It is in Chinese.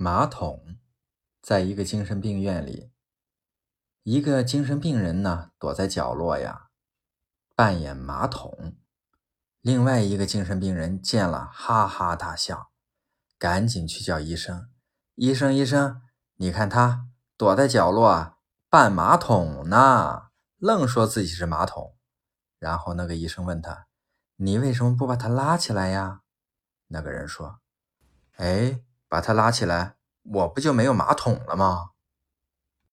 马桶，在一个精神病院里，一个精神病人呢躲在角落呀，扮演马桶。另外一个精神病人见了哈哈大笑，赶紧去叫医生。医生，你看他躲在角落啊，扮马桶呢，愣说自己是马桶。然后那个医生问他，你为什么不把他拉起来呀？那个人说，把他拉起来，我不就没有马桶了吗？